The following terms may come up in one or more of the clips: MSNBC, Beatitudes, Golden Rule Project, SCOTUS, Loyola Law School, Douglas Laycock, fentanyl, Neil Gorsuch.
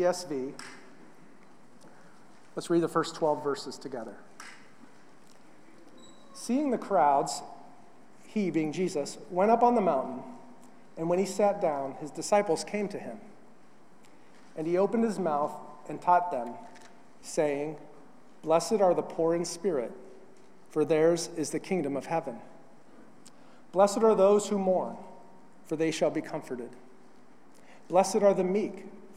ESV. Let's read the first 12 verses together. Seeing the crowds, he, being Jesus, went up on the mountain, and when he sat down, his disciples came to him. And he opened his mouth and taught them, saying, Blessed are the poor in spirit, for theirs is the kingdom of heaven. Blessed are those who mourn, for they shall be comforted. Blessed are the meek,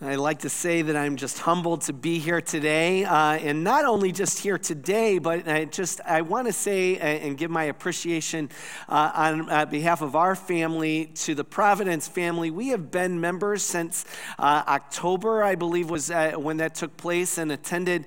I'd like to say that I'm just humbled to be here today, and not only just here today, but I want to say and give my appreciation on behalf of our family to the Providence family. We have been members since October, I believe, was when that took place, and attended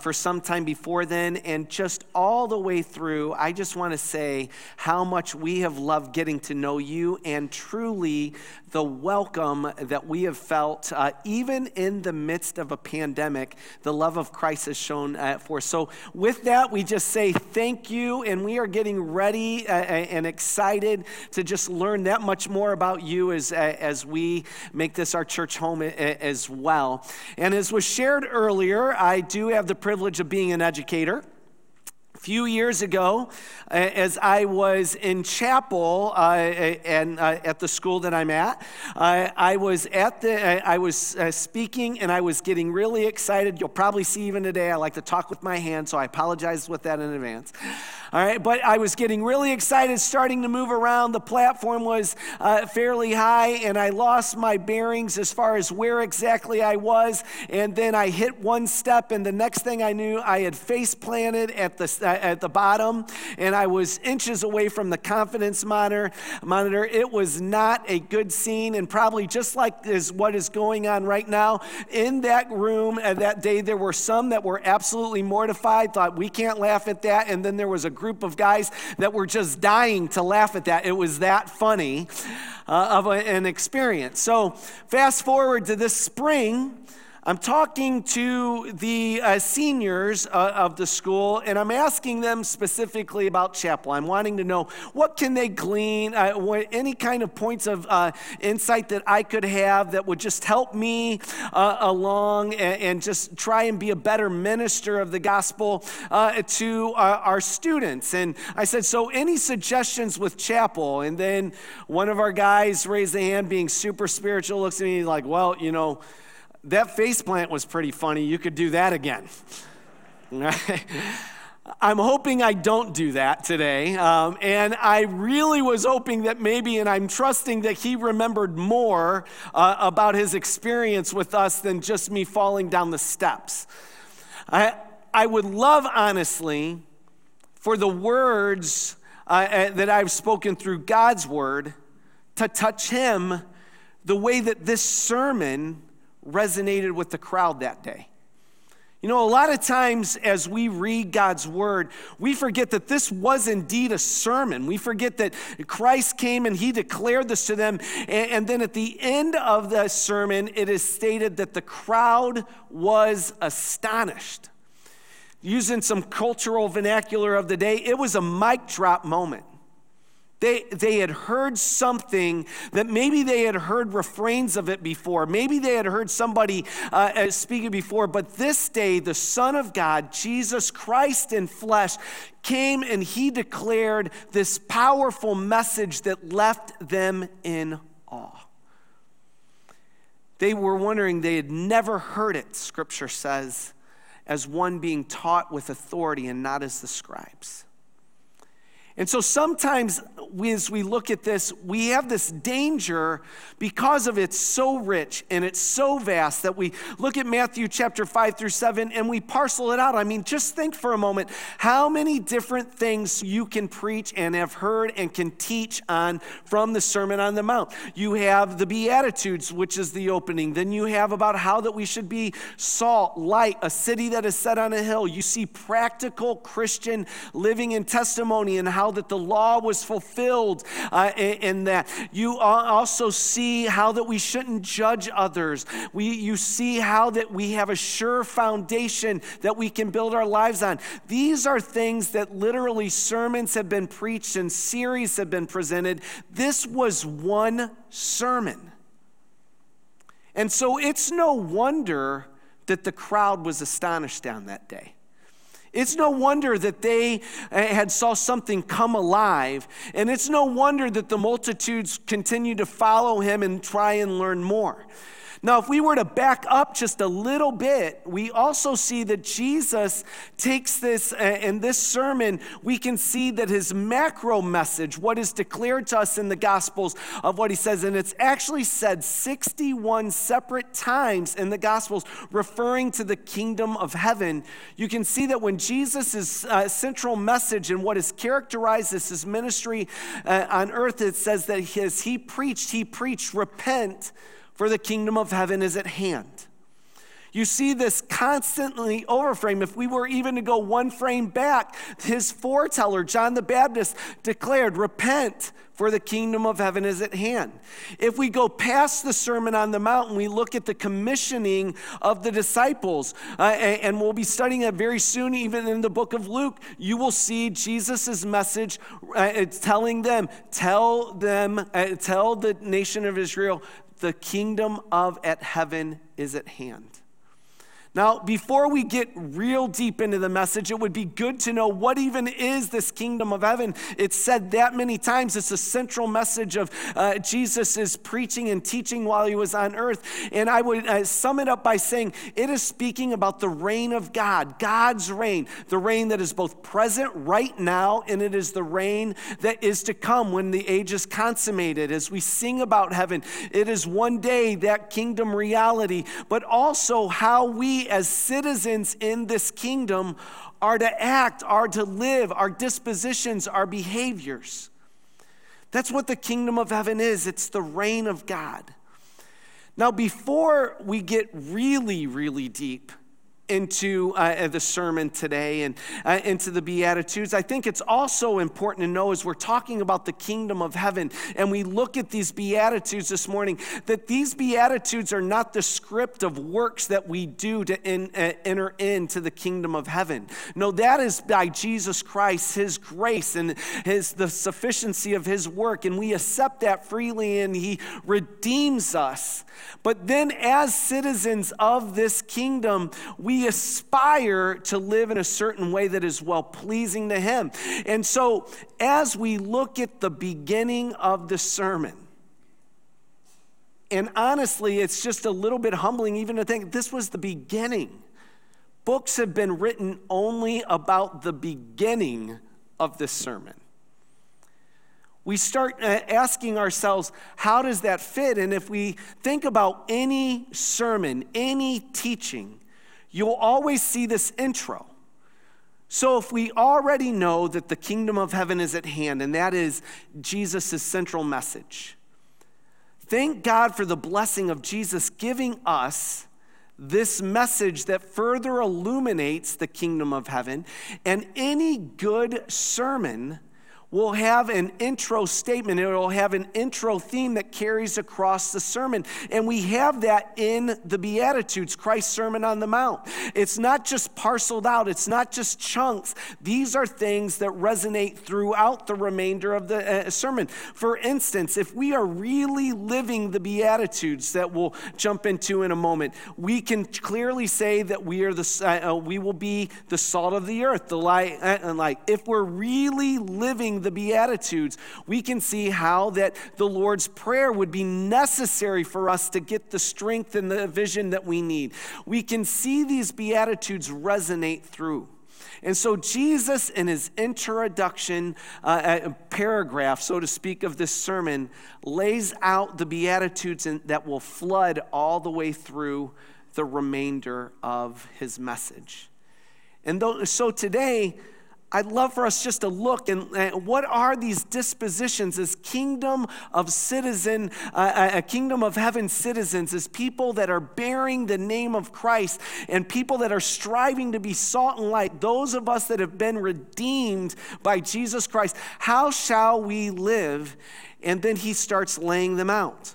for some time before then, and just all the way through. I just want to say how much we have loved getting to know you, and truly the welcome that we have felt. Even in the midst of a pandemic, the love of Christ is shown forth. So with that, we just say thank you, and we are getting ready and excited to just learn that much more about you as we make this our church home as well. And as was shared earlier, I do have the privilege of being an educator. A few years ago, as I was in chapel and at the school that I'm at, I was speaking, and I was getting really excited. You'll probably see even today, I like to talk with my hand, so I apologize with that in advance. All right, but I was getting really excited, starting to move around. The platform was fairly high, and I lost my bearings as far as where exactly I was. And then I hit one step, and the next thing I knew, I had face planted at the bottom, and I was inches away from the confidence monitor. It was not a good scene, and probably just like is what is going on right now in that room. That day, there were some that were absolutely mortified, thought we can't laugh at that, and then there was a group of guys that were just dying to laugh at that. It was that funny of an experience. So fast forward to this spring, I'm talking to the seniors of the school, and I'm asking them specifically about chapel. I'm wanting to know what can they glean, any kind of points of insight that I could have that would just help me along and just try and be a better minister of the gospel to our students. And I said, so any suggestions with chapel? And then one of our guys raised a hand, being super spiritual, looks at me like, well, you know, that face plant was pretty funny. You could do that again. I'm hoping I don't do that today. And I really was hoping that maybe, and I'm trusting that he remembered more about his experience with us than just me falling down the steps. I would love, honestly, for the words that I've spoken through God's word to touch him the way that this sermon resonated with the crowd that day. You know, a lot of times as we read God's word, we forget that this was indeed a sermon. We forget that Christ came and he declared this to them. And then at the end of the sermon, it is stated that the crowd was astonished. Using some cultural vernacular of the day, it was a mic drop moment. They had heard something that maybe they had heard refrains of it before. Maybe they had heard somebody speak it before. But this day, the Son of God, Jesus Christ in flesh, came and he declared this powerful message that left them in awe. They were wondering, they had never heard it, Scripture says. as one being taught with authority and not as the scribes. And so sometimes as we look at this, we have this danger because of it's so rich and it's so vast that we look at Matthew chapter 5-7 and we parcel it out. I mean, just think for a moment how many different things you can preach and have heard and can teach on from the Sermon on the Mount. You have the Beatitudes, which is the opening. Then you have about how that we should be salt, light, a city that is set on a hill. You see practical Christian living and testimony and how that the law was fulfilled, and that you also see how that we shouldn't judge others. You see how that we have a sure foundation that we can build our lives on. These are things that literally sermons have been preached and series have been presented. This was one sermon. And so it's no wonder that the crowd was astonished on that day. It's no wonder that they had saw something come alive, and it's no wonder that the multitudes continued to follow him and try and learn more. Now, if we were to back up just a little bit, we also see that Jesus takes this, and this sermon, we can see that his macro message, what is declared to us in the Gospels of what he says, and it's actually said 61 separate times in the Gospels, referring to the kingdom of heaven. You can see that when Jesus' central message and what is characterized as his ministry on earth, it says that he preached, repent, for the kingdom of heaven is at hand. You see this constantly overframe. If we were even to go one frame back, his foreteller, John the Baptist, declared, repent, for the kingdom of heaven is at hand. If we go past the Sermon on the Mount and we look at the commissioning of the disciples, and we'll be studying that very soon, even in the book of Luke, you will see Jesus' message telling them, tell the nation of Israel, the kingdom of at heaven is at hand. Now, before we get real deep into the message, it would be good to know what even is this kingdom of heaven. It's said that many times. It's a central message of Jesus' preaching and teaching while he was on earth. And I would sum it up by saying it is speaking about the reign of God, God's reign, the reign that is both present right now, and it is the reign that is to come when the age is consummated. As we sing about heaven, it is one day that kingdom reality, but also how we as citizens in this kingdom are to act, are to live, our dispositions, our behaviors. That's what the kingdom of heaven is. It's the reign of God. Now, before we get really, really deep into the sermon today and into the Beatitudes, I think it's also important to know as we're talking about the kingdom of heaven and we look at these Beatitudes this morning, that these Beatitudes are not the script of works that we do to enter into the kingdom of heaven. No, that is by Jesus Christ, his grace and the sufficiency of his work, and we accept that freely and he redeems us. But then as citizens of this kingdom, we aspire to live in a certain way that is well-pleasing to him. And so as we look at the beginning of the sermon, and honestly, it's just a little bit humbling even to think this was the beginning. Books have been written only about the beginning of this sermon. We start asking ourselves, how does that fit? And if we think about any sermon, any teaching, you'll always see this intro. So if we already know that the kingdom of heaven is at hand, and that is Jesus' central message, thank God for the blessing of Jesus giving us this message that further illuminates the kingdom of heaven. And any good sermon will have an intro statement. It will have an intro theme that carries across the sermon. And we have that in the Beatitudes, Christ's Sermon on the Mount. It's not just parceled out. It's not just chunks. These are things that resonate throughout the remainder of the sermon. For instance, if we are really living the Beatitudes that we'll jump into in a moment, we can clearly say that we will be the salt of the earth, the light. If we're really living among the Beatitudes, we can see how that the Lord's Prayer would be necessary for us to get the strength and the vision that we need. We can see these Beatitudes resonate through. And so Jesus, in his introduction paragraph, so to speak, of this sermon, lays out the Beatitudes that will flood all the way through the remainder of his message. And so today, I'd love for us just to look and what are these dispositions as kingdom of heaven citizens, as people that are bearing the name of Christ and people that are striving to be salt and light, those of us that have been redeemed by Jesus Christ, how shall we live? And then he starts laying them out.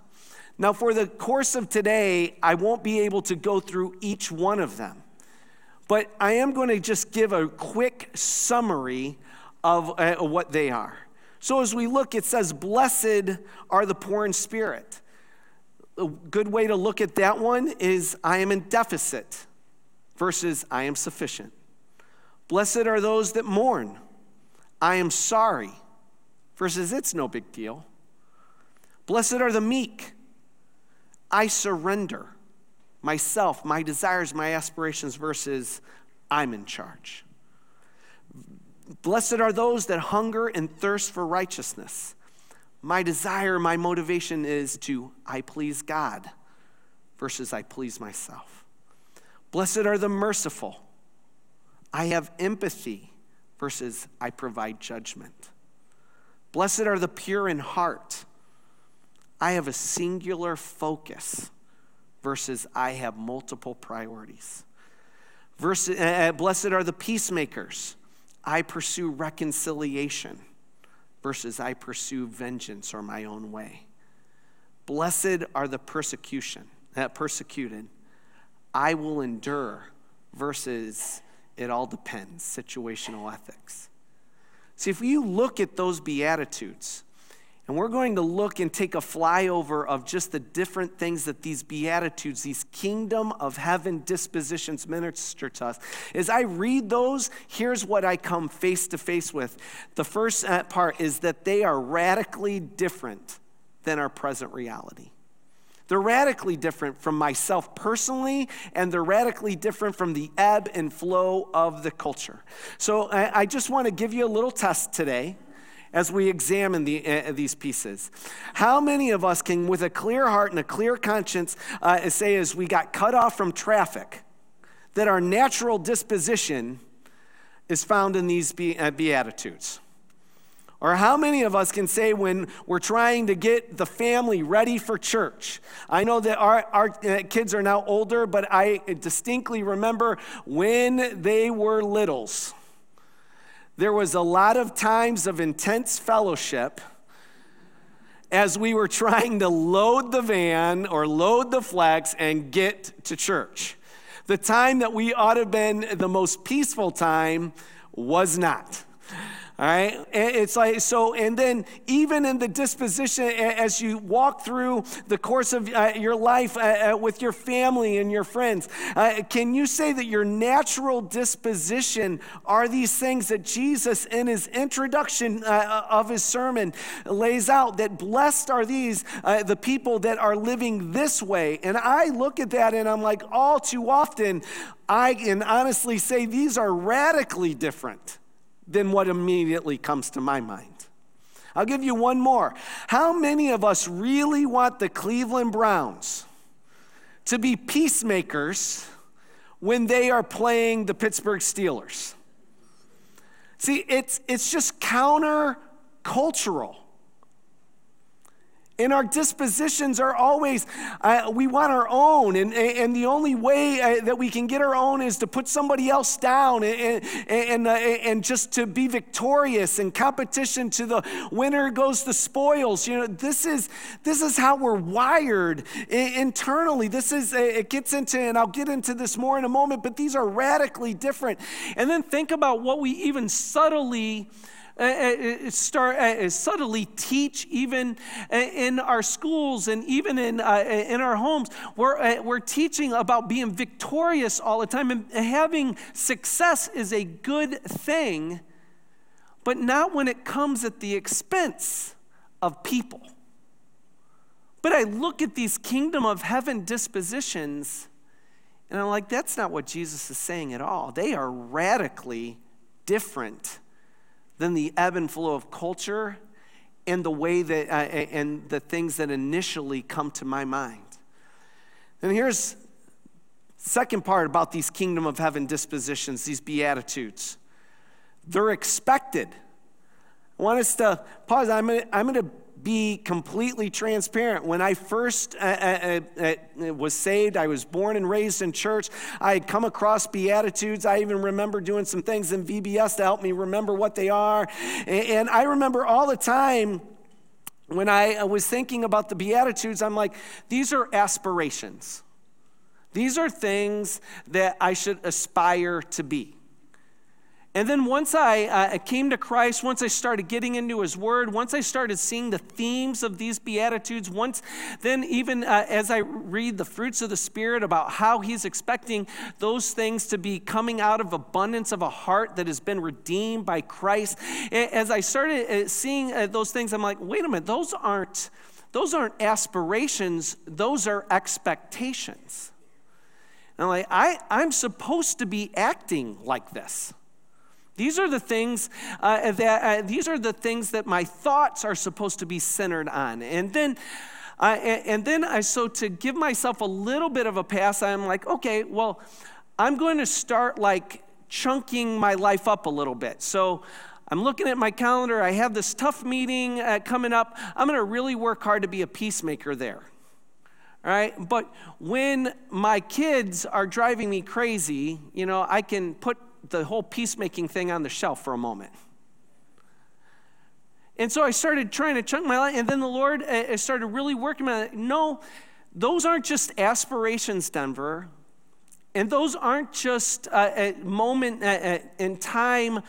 Now, for the course of today, I won't be able to go through each one of them. But I am going to just give a quick summary of what they are. So as we look, it says, blessed are the poor in spirit. A good way to look at that one is I am in deficit versus I am sufficient. Blessed are those that mourn. I am sorry versus it's no big deal. Blessed are the meek. I surrender myself, my desires, my aspirations versus I'm in charge. Blessed are those that hunger and thirst for righteousness. My desire, my motivation is to I please God versus I please myself. Blessed are the merciful. I have empathy versus I provide judgment. Blessed are the pure in heart. I have a singular focus versus I have multiple priorities. Blessed are the peacemakers. I pursue reconciliation versus I pursue vengeance or my own way. Blessed are the persecuted. I will endure versus it all depends, situational ethics. See, if you look at those Beatitudes, and we're going to look and take a flyover of just the different things that these Beatitudes, these kingdom of heaven dispositions minister to us. As I read those, here's what I come face to face with. The first part is that they are radically different than our present reality. They're radically different from myself personally, and they're radically different from the ebb and flow of the culture. So I just want to give you a little test today. As we examine these pieces, how many of us can, with a clear heart and a clear conscience, say as we got cut off from traffic, that our natural disposition is found in these Beatitudes? Or how many of us can say when we're trying to get the family ready for church? I know that our kids are now older, but I distinctly remember when they were littles. There was a lot of times of intense fellowship as we were trying to load the van or load the flex and get to church. The time that we ought to have been the most peaceful time was not. All right, it's like so, and then even in the disposition as you walk through the course of your life with your family and your friends, can you say that your natural disposition are these things that Jesus in his introduction of his sermon lays out, that blessed are these, the people that are living this way? And I look at that and I'm like, all too often, I can honestly say these are radically different than what immediately comes to my mind. I'll give you one more. How many of us really want the Cleveland Browns to be peacemakers when they are playing the Pittsburgh Steelers? See, it's just counter-cultural. And our dispositions are always, we want our own. And the only way that we can get our own is to put somebody else down and just to be victorious in competition to the winner goes the spoils. You know, this is how we're wired internally. It gets into, and I'll get into this more in a moment, but these are radically different. And then think about what we even subtly teach even in our schools and even in our homes. We're teaching about being victorious all the time, and having success is a good thing, but not when it comes at the expense of people. But I look at these kingdom of heaven dispositions, and I'm like, that's not what Jesus is saying at all. They are radically different than the ebb and flow of culture and the way that and the things that initially come to my mind. And here's second part about these kingdom of heaven dispositions, these Beatitudes. They're expected. I want us to pause. I'm going to be completely transparent. When I first was saved, I was born and raised in church. I had come across Beatitudes. I even remember doing some things in VBS to help me remember what they are. And I remember all the time when I was thinking about the Beatitudes, I'm like, these are aspirations. These are things that I should aspire to be. And then once I came to Christ, once I started getting into his word, once I started seeing the themes of these Beatitudes, as I read the fruits of the Spirit about how he's expecting those things to be coming out of abundance of a heart that has been redeemed by Christ, as I started seeing those things, I'm like, wait a minute, those aren't aspirations, those are expectations. And I'm like, I'm supposed to be acting like this. These are the things that my thoughts are supposed to be centered on. And then to give myself a little bit of a pass, I'm like, okay, well, I'm going to start like chunking my life up a little bit. So I'm looking at my calendar. I have this tough meeting coming up. I'm going to really work hard to be a peacemaker there. All right, but when my kids are driving me crazy, you know, I can put the whole peacemaking thing on the shelf for a moment. And so I started trying to chunk my life, and then the Lord started really working on it. No, those aren't just aspirations, Denver, and those aren't just moment in time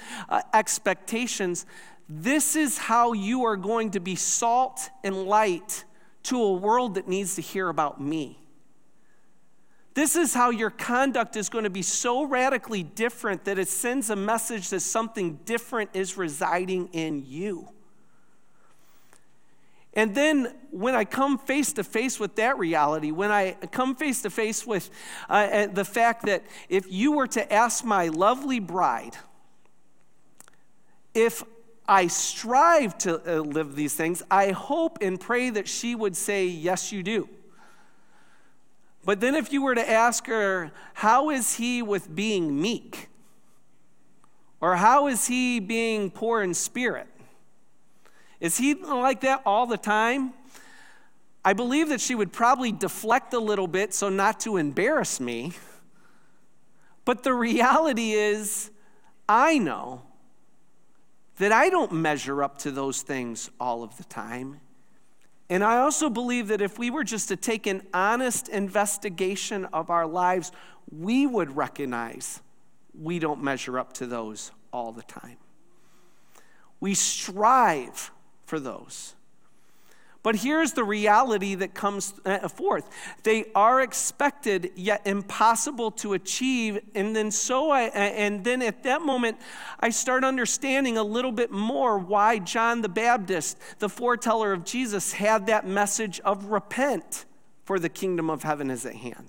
expectations. This is how you are going to be salt and light to a world that needs to hear about me. This is how your conduct is going to be so radically different that it sends a message that something different is residing in you. And then when I come face to face with that reality, when I come face to face with the fact that if you were to ask my lovely bride, if I strive to live these things, I hope and pray that she would say, yes, you do. But then if you were to ask her, how is he with being meek? Or how is he being poor in spirit? Is he like that all the time? I believe that she would probably deflect a little bit so not to embarrass me. But the reality is, I know that I don't measure up to those things all of the time. And I also believe that if we were just to take an honest investigation of our lives, we would recognize we don't measure up to those all the time. We strive for those. But here's the reality that comes forth. They are expected, yet impossible to achieve. And then at that moment, I start understanding a little bit more why John the Baptist, the foreteller of Jesus, had that message of repent, for the kingdom of heaven is at hand.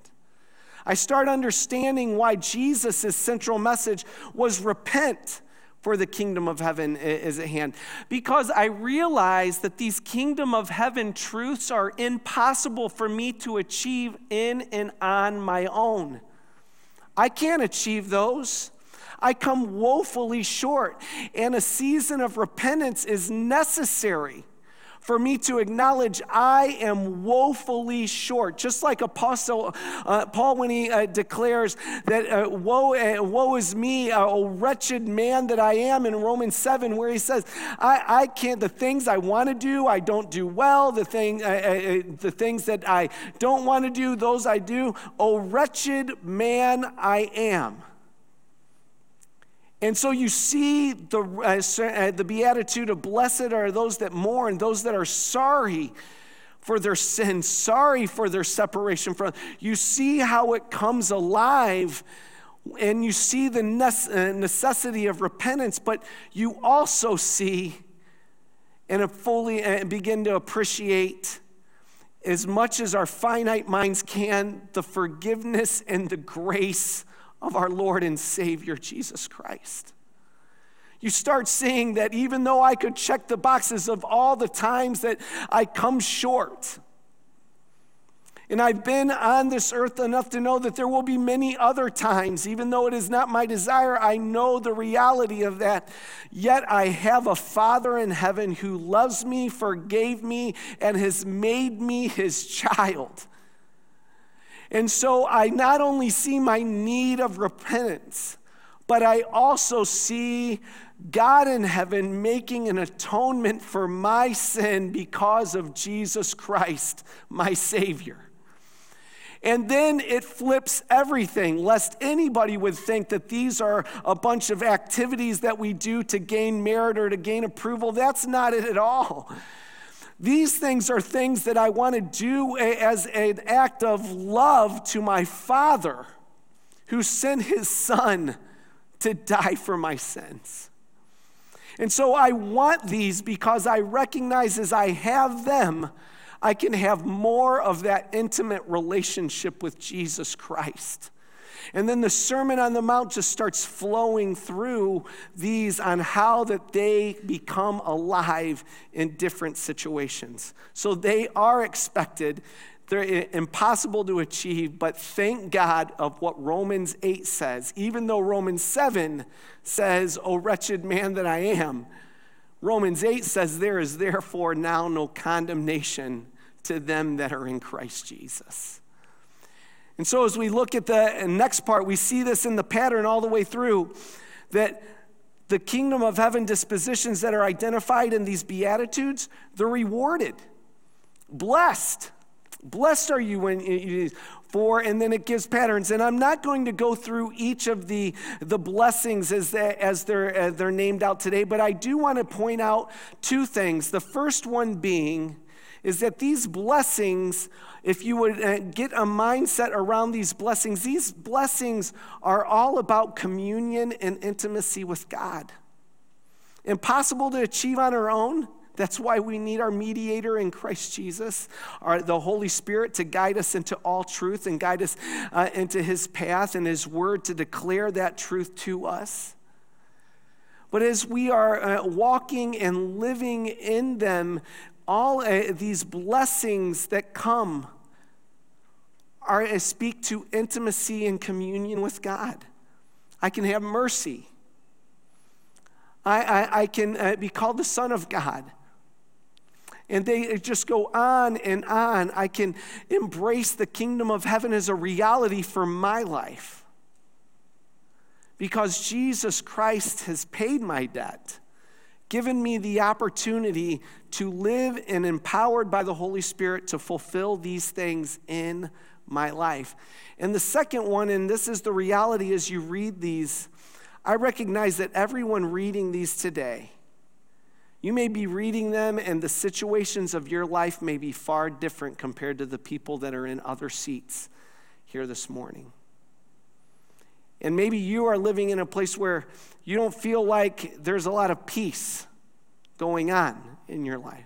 I start understanding why Jesus' central message was repent, for the kingdom of heaven is at hand. Because I realize that these kingdom of heaven truths are impossible for me to achieve in and on my own. I can't achieve those. I come woefully short, and a season of repentance is necessary for me to acknowledge I am woefully short. Just like Apostle Paul when he declares that woe is me, oh wretched man that I am, in Romans 7, where he says, I can't, the things I want to do, I don't do well. The things that I don't want to do, those I do. Oh wretched man I am. And so you see the beatitude of blessed are those that mourn, those that are sorry for their sin, sorry for their separation from. You see how it comes alive and you see the necessity of repentance, but you also see and fully begin to appreciate, as much as our finite minds can, the forgiveness and the grace of our Lord and Savior, Jesus Christ. You start seeing that even though I could check the boxes of all the times that I come short, and I've been on this earth enough to know that there will be many other times, even though it is not my desire, I know the reality of that. Yet I have a Father in heaven who loves me, forgave me, and has made me his child. And so I not only see my need of repentance, but I also see God in heaven making an atonement for my sin because of Jesus Christ, my Savior. And then it flips everything, lest anybody would think that these are a bunch of activities that we do to gain merit or to gain approval. That's not it at all. These things are things that I want to do as an act of love to my Father who sent his Son to die for my sins. And so I want these because I recognize as I have them, I can have more of that intimate relationship with Jesus Christ. And then the Sermon on the Mount just starts flowing through these on how that they become alive in different situations. So they are expected. They're impossible to achieve, but thank God of what Romans 8 says. Even though Romans 7 says, "O wretched man that I am," Romans 8 says, "There is therefore now no condemnation to them that are in Christ Jesus." And so as we look at the next part, we see this in the pattern all the way through, that the kingdom of heaven dispositions that are identified in these Beatitudes, they're rewarded, blessed. Blessed are you when you for, and then it gives patterns. And I'm not going to go through each of the blessings as they're named out today, but I do want to point out two things. The first one being is that these blessings, if you would get a mindset around these blessings are all about communion and intimacy with God. Impossible to achieve on our own. That's why we need our mediator in Christ Jesus, the Holy Spirit, to guide us into all truth and guide us into his path and his word to declare that truth to us. But as we are walking and living in them, all these blessings that come speak to intimacy and communion with God. I can have mercy. I can be called the Son of God. And they just go on and on. I can embrace the kingdom of heaven as a reality for my life because Jesus Christ has paid my debt, given me the opportunity to live and empowered by the Holy Spirit to fulfill these things in my life. And the second one, and this is the reality as you read these, I recognize that everyone reading these today, you may be reading them and the situations of your life may be far different compared to the people that are in other seats here this morning. And maybe you are living in a place where you don't feel like there's a lot of peace going on in your life.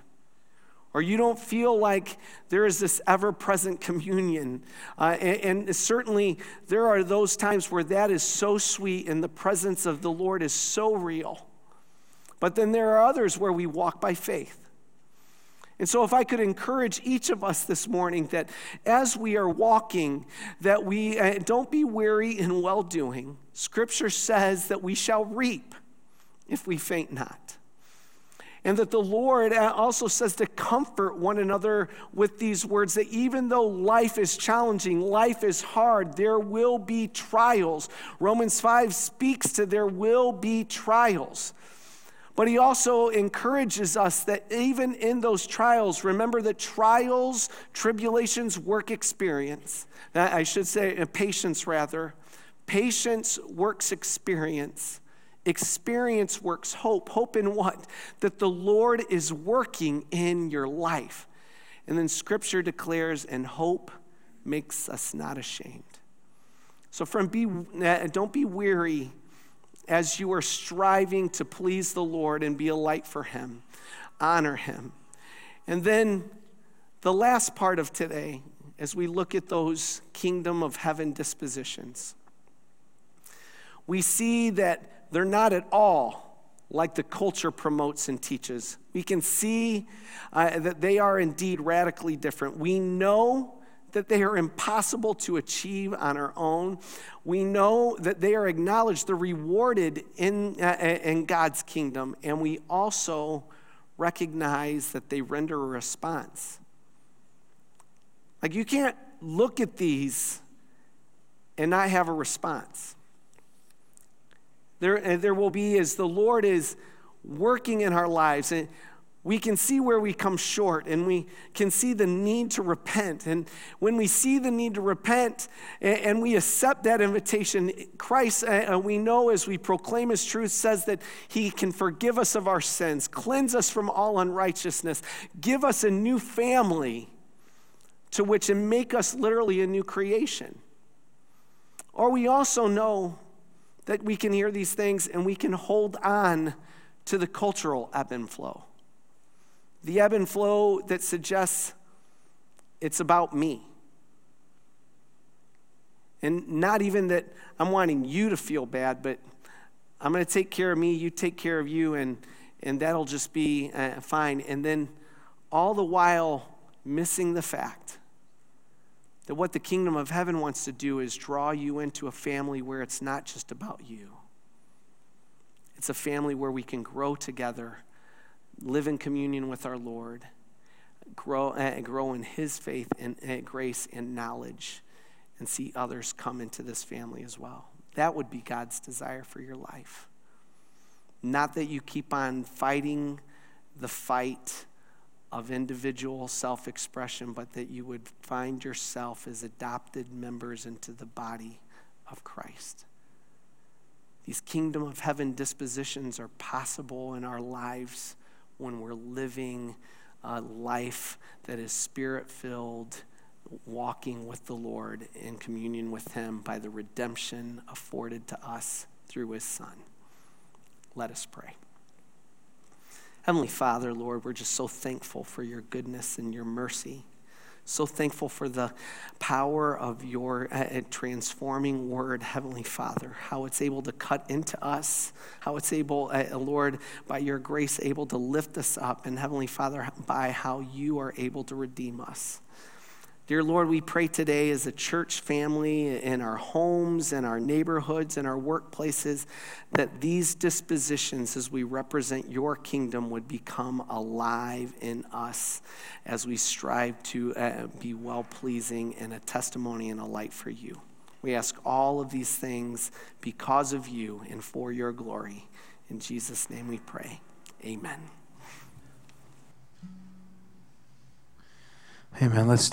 Or you don't feel like there is this ever-present communion. And certainly there are those times where that is so sweet and the presence of the Lord is so real. But then there are others where we walk by faith. And so if I could encourage each of us this morning that as we are walking, that we don't be weary in well-doing. Scripture says that we shall reap if we faint not. And that the Lord also says to comfort one another with these words, that even though life is challenging, life is hard, there will be trials. Romans 5 speaks to there will be trials. But he also encourages us that even in those trials, remember that trials, tribulations, work experience. I should say patience, rather. Patience works experience. Experience works hope. Hope in what? That the Lord is working in your life. And then Scripture declares, and hope makes us not ashamed. So friend, don't be weary as you are striving to please the Lord and be a light for him. Honor him. And then the last part of today, as we look at those kingdom of heaven dispositions, we see that they're not at all like the culture promotes and teaches. We can see that they are indeed radically different. We know that they are impossible to achieve on our own. We know that they are acknowledged, they're rewarded in God's kingdom, and we also recognize that they render a response. Like, you can't look at these and not have a response. There will be, as the Lord is working in our lives, and we can see where we come short, and we can see the need to repent. And when we see the need to repent and we accept that invitation, Christ, we know as we proclaim his truth, says that he can forgive us of our sins, cleanse us from all unrighteousness, give us a new family to which and make us literally a new creation. Or we also know that we can hear these things and we can hold on to the cultural ebb and flow. The ebb and flow that suggests it's about me. And not even that I'm wanting you to feel bad, but I'm going to take care of me, you take care of you, and that'll just be fine. And then all the while missing the fact that what the kingdom of heaven wants to do is draw you into a family where it's not just about you. It's a family where we can grow together, live in communion with our Lord, grow in his faith and grace and knowledge, and see others come into this family as well. That would be God's desire for your life. Not that you keep on fighting the fight of individual self-expression, but that you would find yourself as adopted members into the body of Christ. These kingdom of heaven dispositions are possible in our lives when we're living a life that is spirit-filled, walking with the Lord in communion with him by the redemption afforded to us through his Son. Let us pray. Heavenly Father, Lord, we're just so thankful for your goodness and your mercy. So thankful for the power of your transforming word, Heavenly Father, how it's able to cut into us, how it's able, Lord, by your grace, able to lift us up, and Heavenly Father, by how you are able to redeem us. Dear Lord, we pray today as a church family, in our homes, in our neighborhoods, in our workplaces, that these dispositions as we represent your kingdom would become alive in us as we strive to be well-pleasing and a testimony and a light for you. We ask all of these things because of you and for your glory. In Jesus' name we pray. Amen. Amen. Let's